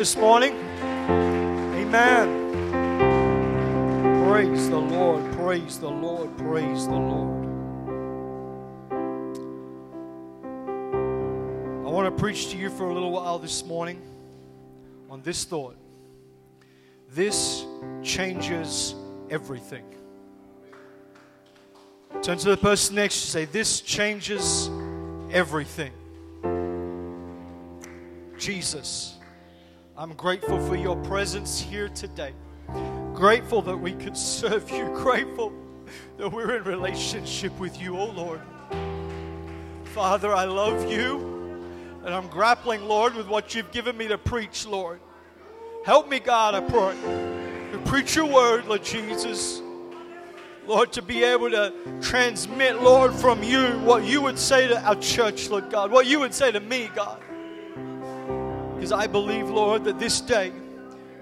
This morning, amen. Praise the Lord, praise the Lord, praise the Lord. I want to preach to you for a little while this morning on this thought. This changes everything. Turn to the person next to you and say, this changes everything. Jesus, I'm grateful for your presence here today. Grateful that we could serve you. Grateful that we're in relationship with you, oh Lord. Father, I love you, and I'm grappling, Lord, with what you've given me to preach, Lord. Help me, God, I pray, to preach your word, Lord Jesus. Lord, to be able to transmit, Lord, from you what you would say to our church, Lord God. What you would say to me, God. Because I believe, Lord, that this day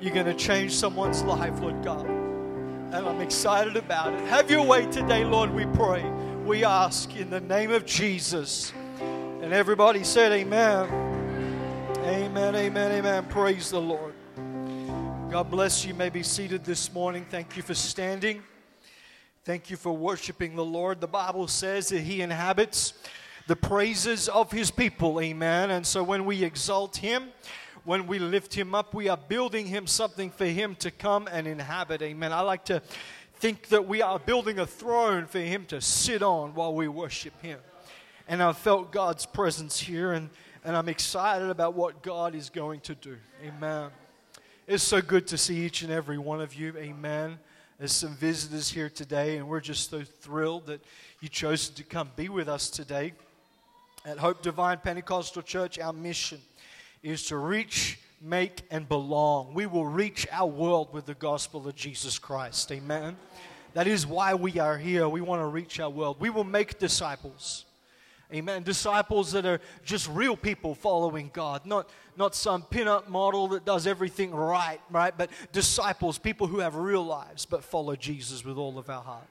you're going to change someone's life, Lord God. And I'm excited about it. Have your way today, Lord, we pray. We ask in the name of Jesus. And everybody said amen. Amen, amen, amen. Praise the Lord. God bless you. You may be seated this morning. Thank you for standing. Thank you for worshiping the Lord. The Bible says that he inhabits the praises of his people, amen. And so when we exalt him, when we lift him up, we are building him something for him to come and inhabit, amen. I like to think that we are building a throne for him to sit on while we worship him. And I felt God's presence here, and I'm excited about what God is going to do, amen. It's so good to see each and every one of you, amen. There's some visitors here today, and we're just so thrilled that you chose to come be with us today. At Hope Divine Pentecostal Church, our mission is to reach, make, and belong. We will reach our world with the gospel of Jesus Christ. Amen. That is why we are here. We want to reach our world. We will make disciples. Amen. Disciples that are just real people following God. Not some pin-up model that does everything right? But disciples, people who have real lives but follow Jesus with all of our heart.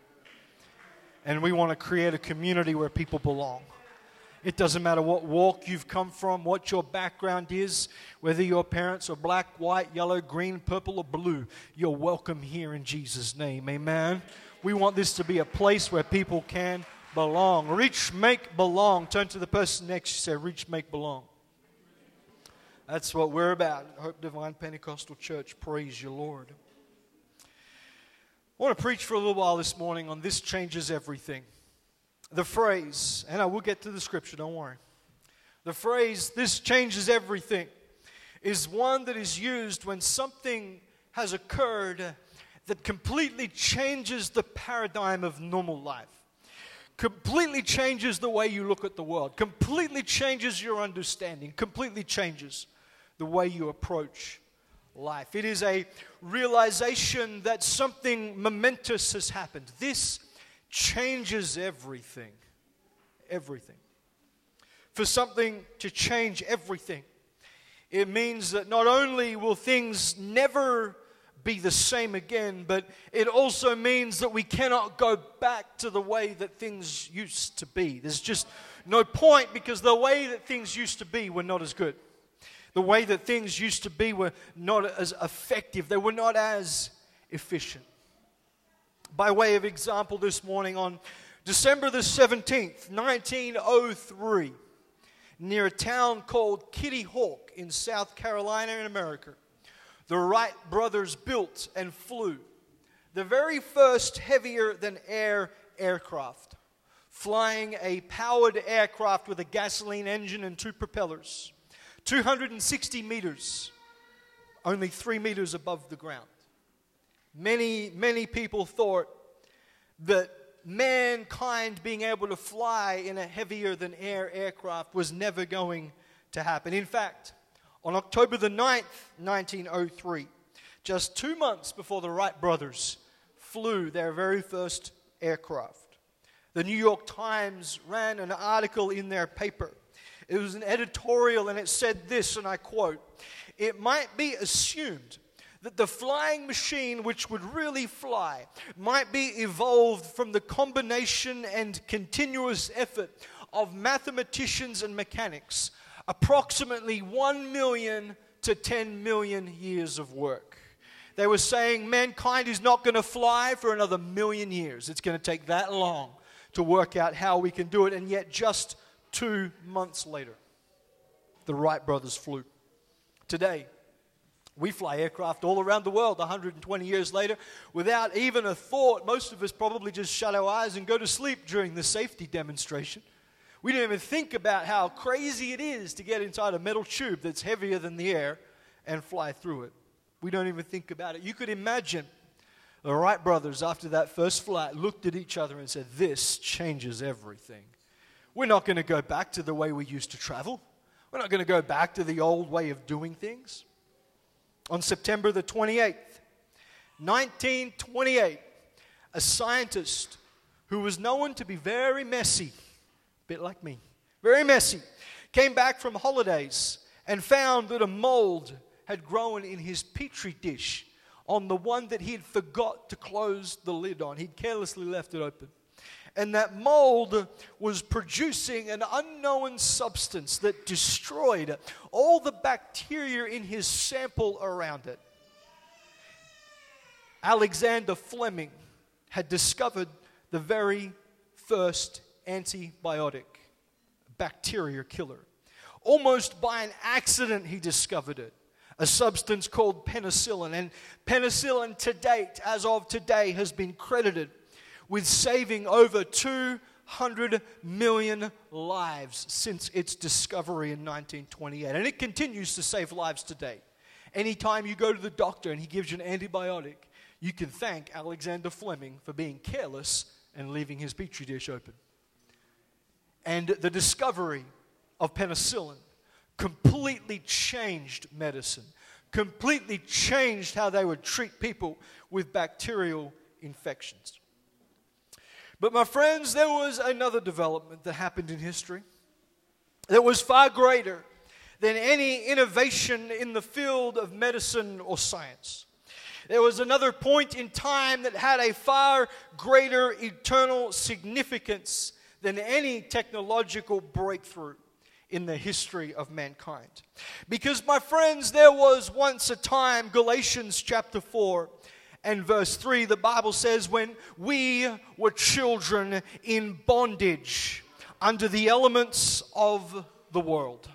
And we want to create a community where people belong. It doesn't matter what walk you've come from, what your background is, whether your parents are black, white, yellow, green, purple, or blue. You're welcome here in Jesus' name. Amen. We want this to be a place where people can belong. Reach, make, belong. Turn to the person next to you and say, reach, make, belong. That's what we're about. Hope Divine Pentecostal Church. Praise your Lord. I want to preach for a little while this morning on this changes everything. The phrase, and I will get to the scripture, don't worry. The phrase, this changes everything, is one that is used when something has occurred that completely changes the paradigm of normal life. Completely changes the way you look at the world. Completely changes your understanding. Completely changes the way you approach life. It is a realization that something momentous has happened. This changes everything. Everything. For something to change everything, it means that not only will things never be the same again, but it also means that we cannot go back to the way that things used to be. There's just no point, because the way that things used to be were not as good. The way that things used to be were not as effective. They were not as efficient. By way of example, this morning, on December the 17th, 1903, near a town called Kitty Hawk in South Carolina in America, the Wright brothers built and flew the very first heavier-than-air aircraft, flying a powered aircraft with a gasoline engine and two propellers, 260 meters, only 3 meters above the ground. Many, many people thought that mankind being able to fly in a heavier-than-air aircraft was never going to happen. In fact, on October the 9th, 1903, just 2 months before the Wright brothers flew their very first aircraft, the New York Times ran an article in their paper. It was an editorial, and it said this, and I quote, "It might be assumed that the flying machine which would really fly might be evolved from the combination and continuous effort of mathematicians and mechanics approximately 1 million to 10 million years of work. They were saying mankind is not going to fly for another million years. It's going to take that long to work out how we can do it. And yet just 2 months later, the Wright brothers flew. Today, we fly aircraft all around the world 120 years later without even a thought. Most of us probably just shut our eyes and go to sleep during the safety demonstration. We didn't even think about how crazy it is to get inside a metal tube that's heavier than the air and fly through it. We don't even think about it. You could imagine the Wright brothers after that first flight looked at each other and said, "This changes everything. We're not going to go back to the way we used to travel. We're not going to go back to the old way of doing things." On September the 28th, 1928, a scientist who was known to be very messy, a bit like me, very messy, came back from holidays and found that a mold had grown in his petri dish on the one that he'd forgot to close the lid on. He'd carelessly left it open. And that mold was producing an unknown substance that destroyed all the bacteria in his sample around it. Alexander Fleming had discovered the very first antibiotic, bacteria killer. Almost by an accident he discovered it, a substance called penicillin. And penicillin to date, as of today, has been credited with saving over 200 million lives since its discovery in 1928. And it continues to save lives today. Anytime you go to the doctor and he gives you an antibiotic, you can thank Alexander Fleming for being careless and leaving his petri dish open. And the discovery of penicillin completely changed medicine, completely changed how they would treat people with bacterial infections. But my friends, there was another development that happened in history that was far greater than any innovation in the field of medicine or science. There was another point in time that had a far greater eternal significance than any technological breakthrough in the history of mankind. Because my friends, there was once a time, Galatians chapter 4, and verse 3, the Bible says, when we were children in bondage under the elements of the world.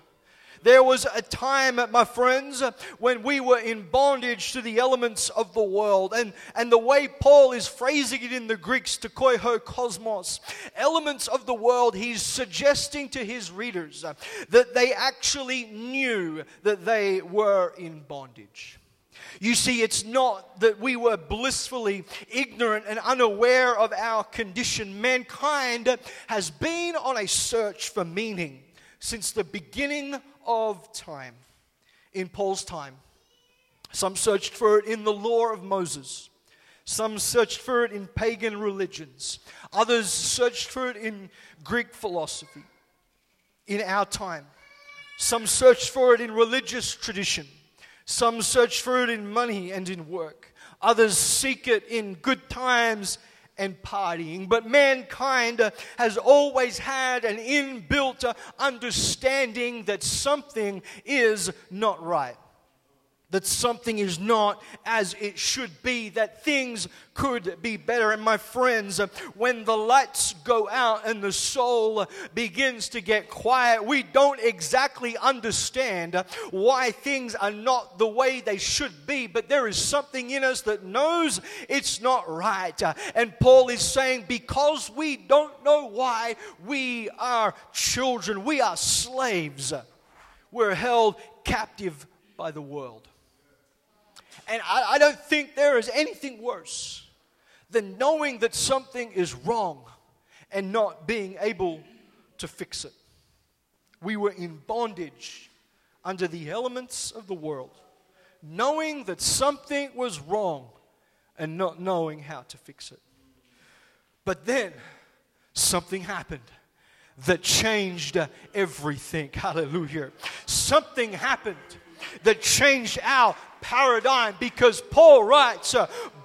There was a time, my friends, when we were in bondage to the elements of the world. And the way Paul is phrasing it in the Greek, stoikoiho kosmos, elements of the world, he's suggesting to his readers that they actually knew that they were in bondage. You see, it's not that we were blissfully ignorant and unaware of our condition. Mankind has been on a search for meaning since the beginning of time. In Paul's time, some searched for it in the law of Moses. Some searched for it in pagan religions. Others searched for it in Greek philosophy. In our time, some searched for it in religious tradition. Some search for it in money and in work. Others seek it in good times and partying. But mankind has always had an inbuilt understanding that something is not right, that something is not as it should be, that things could be better. And my friends, when the lights go out and the soul begins to get quiet, we don't exactly understand why things are not the way they should be, but there is something in us that knows it's not right. And Paul is saying, because we don't know why, we are children, we are slaves, we're held captive by the world. And I don't think there is anything worse than knowing that something is wrong and not being able to fix it. We were in bondage under the elements of the world, knowing that something was wrong and not knowing how to fix it. But then something happened that changed everything. Hallelujah. Something happened that changed our paradigm, because Paul writes,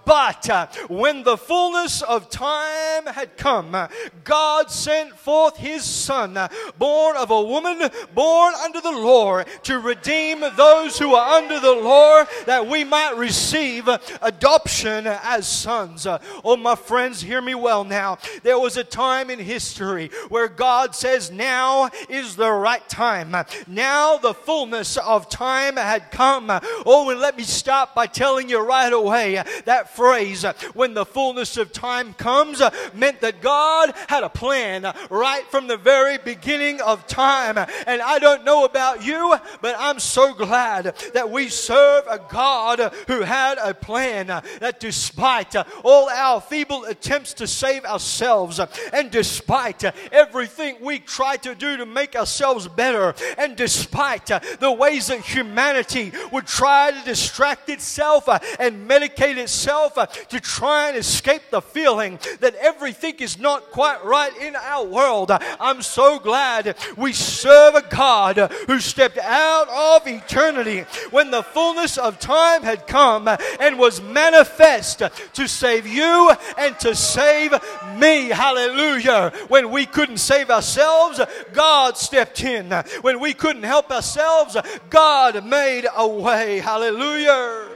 But when the fullness of time had come, God sent forth His Son, born of a woman, born under the law, to redeem those who are under the law, that we might receive adoption as sons. Oh, my friends, hear me well now. There was a time in history where God says, now is the right time. Now the fullness of time had come. Oh, and let me stop by telling you right away, that phrase, when the fullness of time comes, meant that God had a plan right from the very beginning of time. And I don't know about you, but I'm so glad that we serve a God who had a plan, that despite all our feeble attempts to save ourselves, and despite everything we try to do to make ourselves better, and despite the ways that humanity would try to distract itself and medicate itself to try and escape the feeling that everything is not quite right in our world, I'm so glad we serve a God who stepped out of eternity when the fullness of time had come and was manifest to save you and to save me. Hallelujah. When we couldn't save ourselves, God stepped in. When we couldn't help ourselves, God made a way. Hallelujah.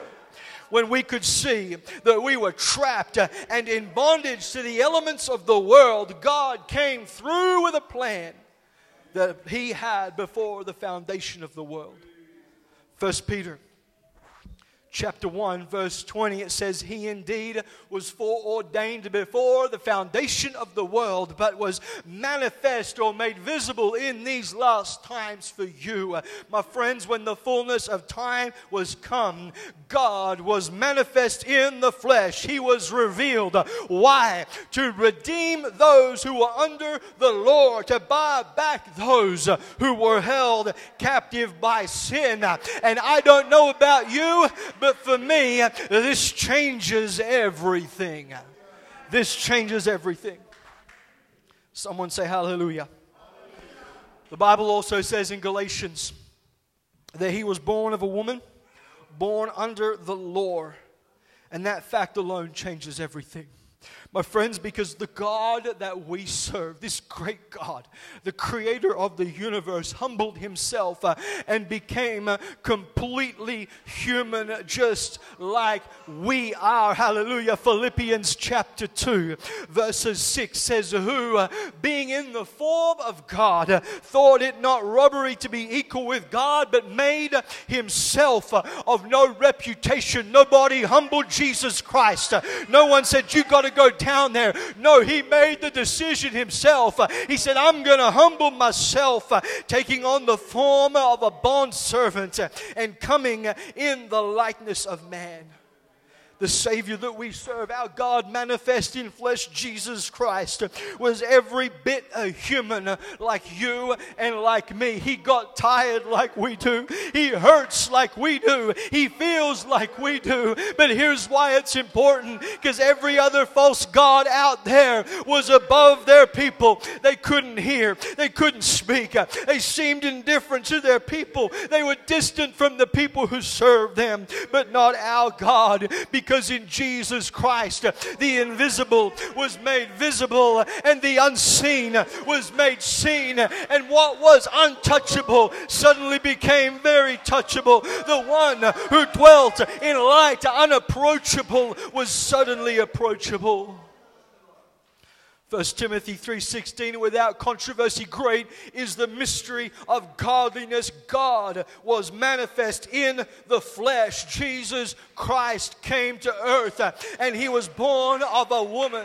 When we could see that we were trapped and in bondage to the elements of the world, God came through with a plan that He had before the foundation of the world. First Peter chapter 1, verse 20, it says, He indeed was foreordained before the foundation of the world, but was manifest or made visible in these last times for you. My friends, when the fullness of time was come, God was manifest in the flesh. He was revealed. Why? To redeem those who were under the law, to buy back those who were held captive by sin. And I don't know about you, but for me, this changes everything. This changes everything. Someone say hallelujah. The Bible also says in Galatians that He was born of a woman, born under the law, and that fact alone changes everything. My friends, because the God that we serve, this great God, the creator of the universe, humbled Himself and became completely human, just like we are. Hallelujah. Philippians chapter 2, verses 6 says, Who, being in the form of God, thought it not robbery to be equal with God, but made Himself of no reputation. Nobody humbled Jesus Christ. No one said, you got to go down there. No, He made the decision Himself. He said, I'm going to humble myself, taking on the form of a bondservant and coming in the likeness of man. The Savior that we serve, our God manifest in flesh, Jesus Christ, was every bit a human like you and like me. He got tired like we do. He hurts like we do. He feels like we do. But here's why it's important, because every other false god out there was above their people. They couldn't hear. They couldn't speak. They seemed indifferent to their people. They were distant from the people who served them, but not our God, because in Jesus Christ, the invisible was made visible and the unseen was made seen. And what was untouchable suddenly became very touchable. The one who dwelt in light unapproachable was suddenly approachable. First Timothy 3:16, without controversy, great is the mystery of godliness. God was manifest in the flesh. Jesus Christ came to earth and He was born of a woman.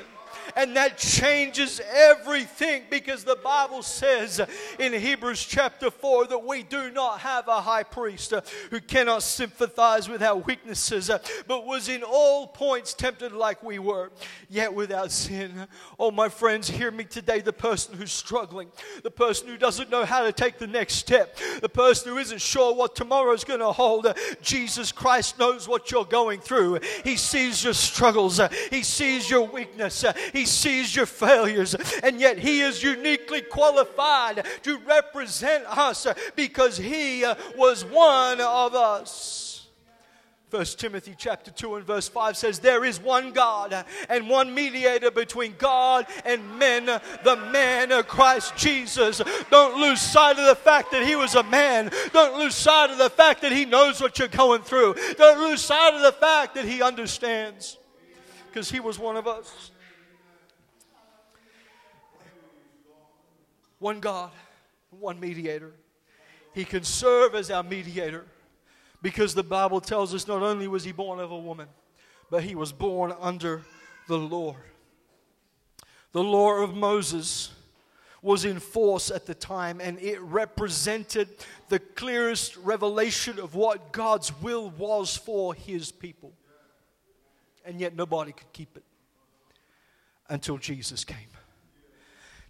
And that changes everything, because the Bible says in Hebrews chapter 4 that we do not have a high priest who cannot sympathize with our weaknesses, but was in all points tempted like we were, yet without sin. Oh, my friends, hear me today. The person who's struggling, the person who doesn't know how to take the next step, the person who isn't sure what tomorrow's going to hold, Jesus Christ knows what you're going through. He sees your struggles. He sees your weakness. He sees your failures, and yet He is uniquely qualified to represent us because He was one of us. First Timothy chapter 2 and verse 5 says, there is one God and one mediator between God and men, the man Christ Jesus. Don't lose sight of the fact that he was a man. Don't lose sight of the fact that he knows what you're going through. Don't lose sight of the fact that he understands, because he was one of us. One God, one mediator. He can serve as our mediator, because the Bible tells us not only was he born of a woman, but he was born under the law. The law of Moses was in force at the time, and it represented the clearest revelation of what God's will was for his people. And yet nobody could keep it until Jesus came.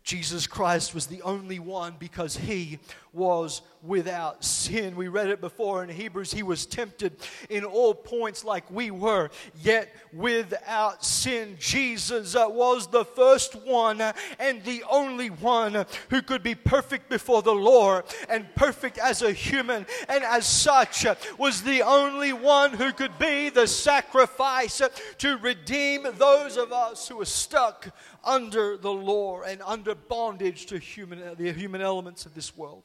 Jesus Christ was the only one, because he was without sin. We read it before in Hebrews. He was tempted in all points like we were, yet without sin. Jesus was the first one and the only one who could be perfect before the law and perfect as a human, and as such was the only one who could be the sacrifice to redeem those of us who were stuck under the law and under bondage to the human elements of this world.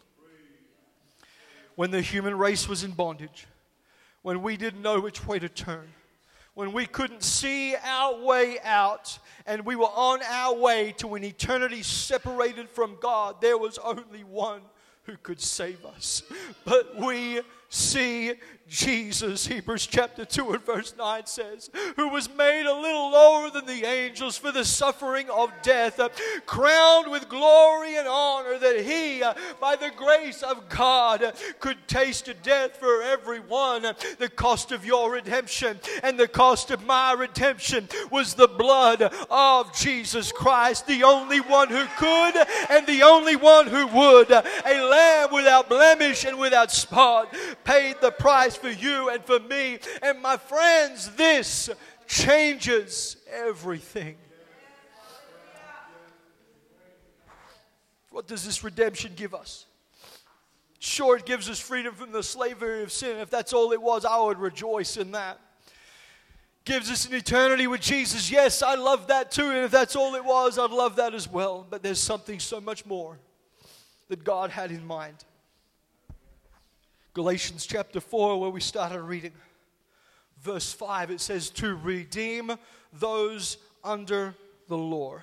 When the human race was in bondage, when we didn't know which way to turn, when we couldn't see our way out, and we were on our way to an eternity separated from God, there was only one who could save us. But we see Jesus. Hebrews chapter 2 and verse 9 says, who was made a little lower than the angels for the suffering of death, crowned with glory and honor, that he, by the grace of God, could taste death for everyone. The cost of your redemption and the cost of my redemption was the blood of Jesus Christ, the only one who could and the only one who would. A lamb without blemish and without spot paid the price for you and for me. And my friends, this changes everything. What does this redemption give us? Sure, it gives us freedom from the slavery of sin. If that's all it was, I would rejoice in that. Gives us an eternity with Jesus. Yes, I love that too. And if that's all it was, I'd love that as well. But there's something so much more that God had in mind. Galatians chapter 4, where we started reading, verse 5, it says, to redeem those under the law,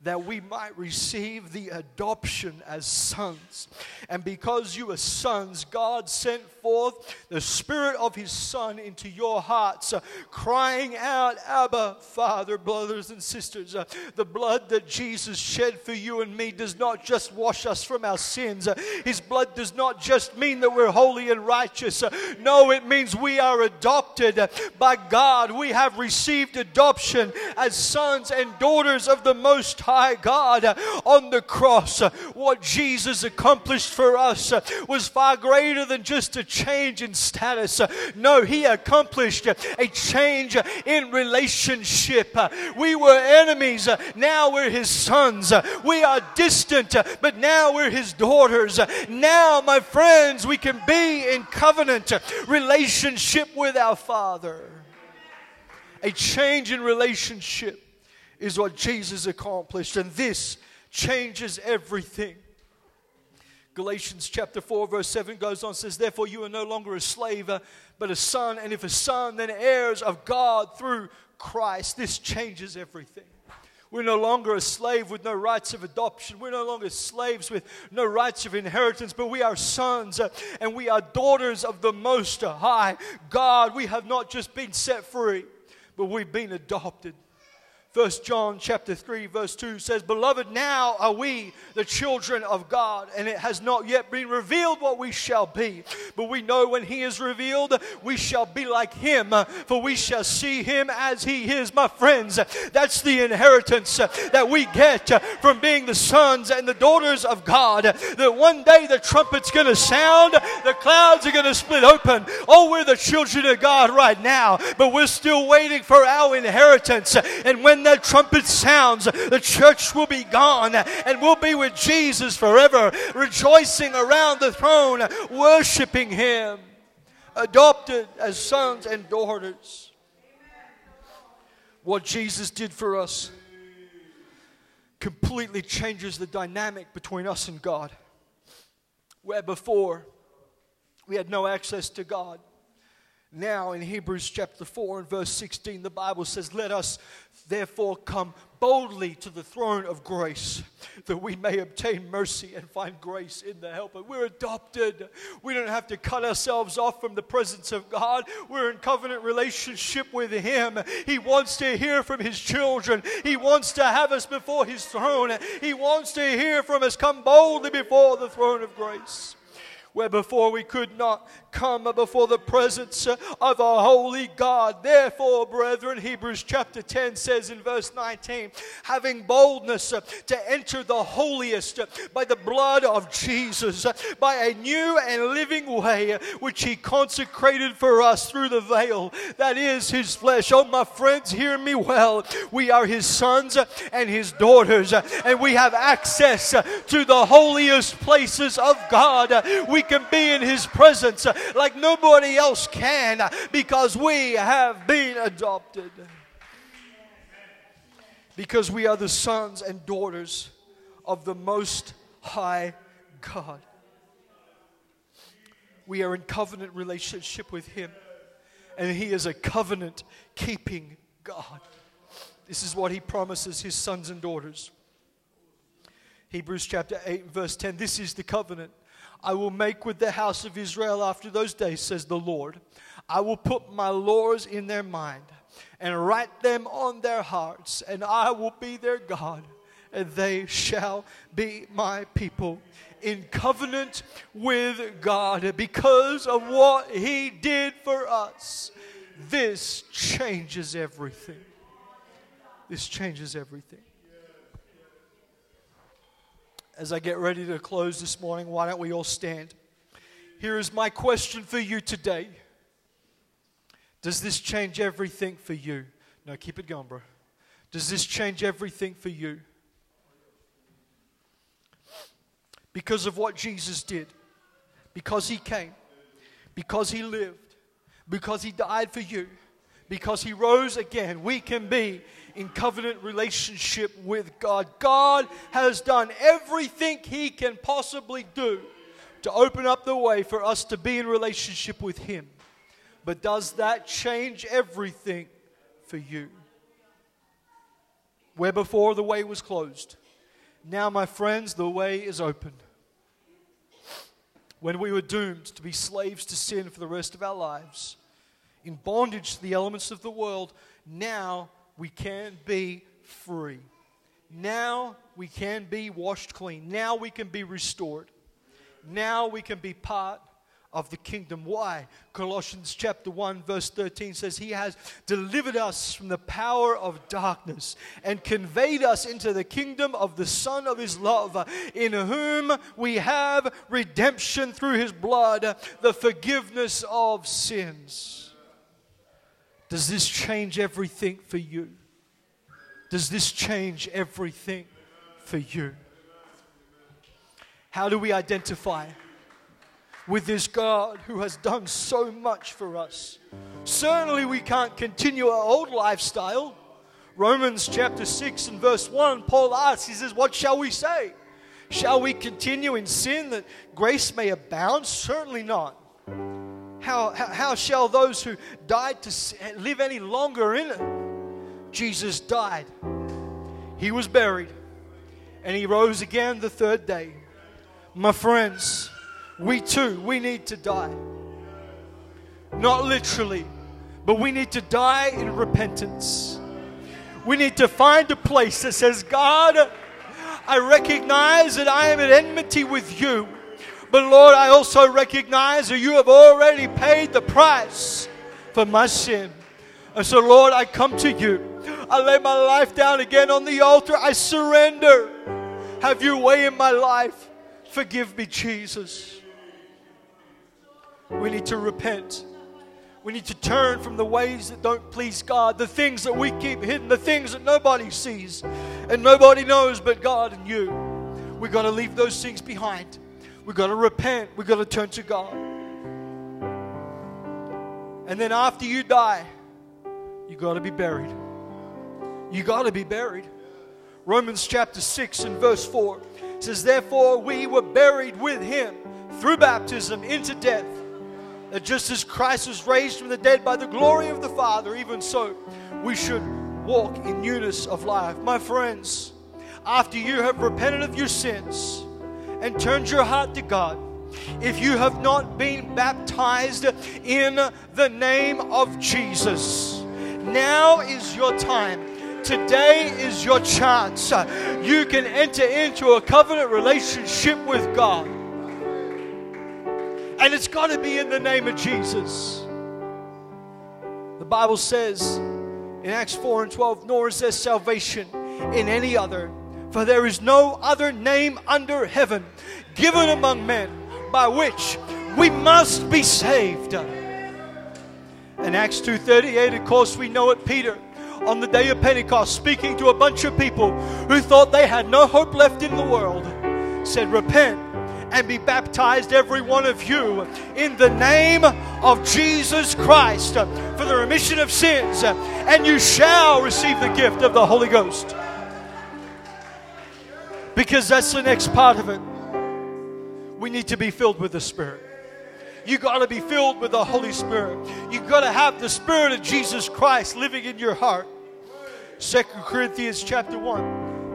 that we might receive the adoption as sons. And because you are sons, God sent forth the Spirit of his Son into your hearts, crying out, Abba, Father. Brothers and sisters, the blood that Jesus shed for you and me does not just wash us from our sins. His blood does not just mean that we're holy and righteous. No, it means we are adopted by God. We have received adoption as sons and daughters of the Most High God. On the cross, what Jesus accomplished for us was far greater than just a change in status. No, he accomplished a change in relationship. We were enemies, now we're his sons. We are distant, but now we're his daughters. Now, my friends, we can be in covenant relationship with our Father. A change in relationship is what Jesus accomplished, and this changes everything. Galatians chapter 4 verse 7 goes on, says, therefore you are no longer a slave, but a son, and if a son, then heirs of God through Christ. This changes everything. We're no longer a slave with no rights of adoption. We're no longer slaves with no rights of inheritance, but we are sons and we are daughters of the Most High God. We have not just been set free, but we've been adopted. First John chapter 3 verse 2 says, beloved, now are we the children of God, and it has not yet been revealed what we shall be. But we know when he is revealed, we shall be like him, for we shall see him as he is. My friends, that's the inheritance that we get from being the sons and the daughters of God. That one day the trumpet's going to sound, the clouds are going to split open. Oh, we're the children of God right now, but we're still waiting for our inheritance. And when that trumpet sounds, the church will be gone, and we'll be with Jesus forever, rejoicing around the throne, worshiping him. adopted as sons and daughters. What Jesus did for us completely changes the dynamic between us and God. Where before we had no access to God, now in Hebrews chapter 4 and verse 16, the Bible says, "Let us therefore come boldly to the throne of grace, that we may obtain mercy and find grace in the helper." We're adopted. We don't have to cut ourselves off from the presence of God. We're in covenant relationship with Him. He wants to hear from His children. He wants to have us before His throne. He wants to hear from us. Come boldly before the throne of grace. Where before we could not come before the presence of a holy God. Therefore, brethren, Hebrews chapter 10 says in verse 19, having boldness to enter the holiest by the blood of Jesus, by a new and living way which He consecrated for us through the veil, that is His flesh. Oh, my friends, hear me well. We are His sons and His daughters, and we have access to the holiest places of God. We can be in His presence like nobody else can, because we have been adopted. Because we are the sons and daughters of the Most High God. We are in covenant relationship with Him, and He is a covenant-keeping God. This is what He promises His sons and daughters. Hebrews chapter 8 and verse 10, this is the covenant I will make with the house of Israel after those days, says the Lord. I will put my laws in their mind and write them on their hearts, and I will be their God, and they shall be my people. In covenant with God, because of what He did for us, this changes everything. This changes everything. As I get ready to close this morning, why don't we all stand? Here is my question for you today. Does this change everything for you? No, keep it going, bro. Does this change everything for you? Because of what Jesus did, because He came, because He lived, because He died for you, because He rose again, we can be in covenant relationship with God. God has done everything He can possibly do to open up the way for us to be in relationship with Him. But does that change everything for you? Where before the way was closed, now, my friends, the way is open. When we were doomed to be slaves to sin for the rest of our lives, in bondage to the elements of the world, now we can be free. Now we can be washed clean. Now we can be restored. Now we can be part of the kingdom. Why? Colossians chapter 1 verse 13 says, He has delivered us from the power of darkness and conveyed us into the kingdom of the Son of His love, in whom we have redemption through His blood, the forgiveness of sins. Does this change everything for you? Does this change everything for you? How do we identify with this God who has done so much for us? Certainly we can't continue our old lifestyle. Romans chapter 6 and verse 1, Paul asks, he says, what shall we say? Shall we continue in sin that grace may abound? Certainly not. How shall those who died to sin live any longer in it? Jesus died. He was buried. And He rose again the third day. My friends, we too, we need to die. Not literally, but we need to die in repentance. We need to find a place that says, God, I recognize that I am at enmity with You. But Lord, I also recognize that You have already paid the price for my sin. And so Lord, I come to You. I lay my life down again on the altar. I surrender. Have Your way in my life. Forgive me, Jesus. We need to repent. We need to turn from the ways that don't please God, the things that we keep hidden, the things that nobody sees and nobody knows but God and You. We've got to leave those things behind. We've got to repent. We've got to turn to God. And then after you die, you got to be buried. You got to be buried. Romans chapter 6 and verse 4 says, "Therefore we were buried with him through baptism into death, that just as Christ was raised from the dead by the glory of the Father, even so we should walk in newness of life." My friends, after you have repented of your sins and turned your heart to God, if you have not been baptized in the name of Jesus, now is your time. Today is your chance. You can enter into a covenant relationship with God. And it's got to be in the name of Jesus. The Bible says in Acts 4 and 12, "Nor is there salvation in any other, for there is no other name under heaven given among men by which we must be saved." In Acts 2:38, of course, we know it, Peter, on the day of Pentecost, speaking to a bunch of people who thought they had no hope left in the world, said, "Repent and be baptized, every one of you, in the name of Jesus Christ for the remission of sins, and you shall receive the gift of the Holy Ghost." Because that's the next part of it. We need to be filled with the Spirit. You got to be filled with the Holy Spirit. You got to have the Spirit of Jesus Christ living in your heart. 2 Corinthians chapter 1,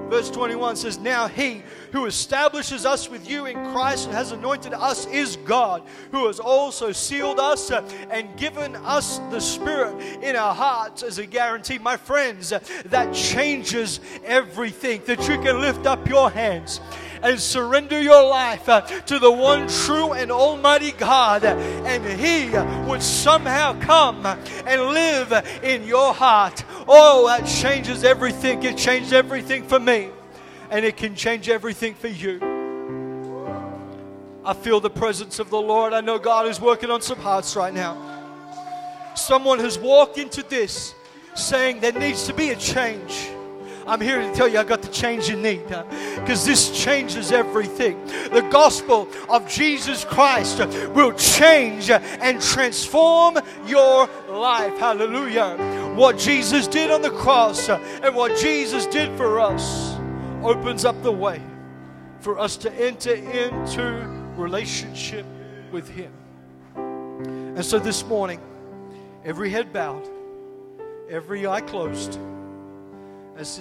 verse 21 says, "Now he who establishes us with you in Christ and has anointed us is God, who has also sealed us and given us the Spirit in our hearts as a guarantee." My friends, that changes everything. That you can lift up your hands and surrender your life to the one true and almighty God, and he would somehow come and live in your heart. Oh, that changes everything. It changed everything for me, and it can change everything for you. I feel the presence of the Lord. I know God is working on some hearts right now. Someone has walked into this saying there needs to be a change. I'm here to tell you, I got the change you need, because this changes everything. The gospel of Jesus Christ will change and transform your life. Hallelujah. What Jesus did on the cross and what Jesus did for us opens up the way for us to enter into relationship with him. And so this morning, every head bowed, every eye closed, as this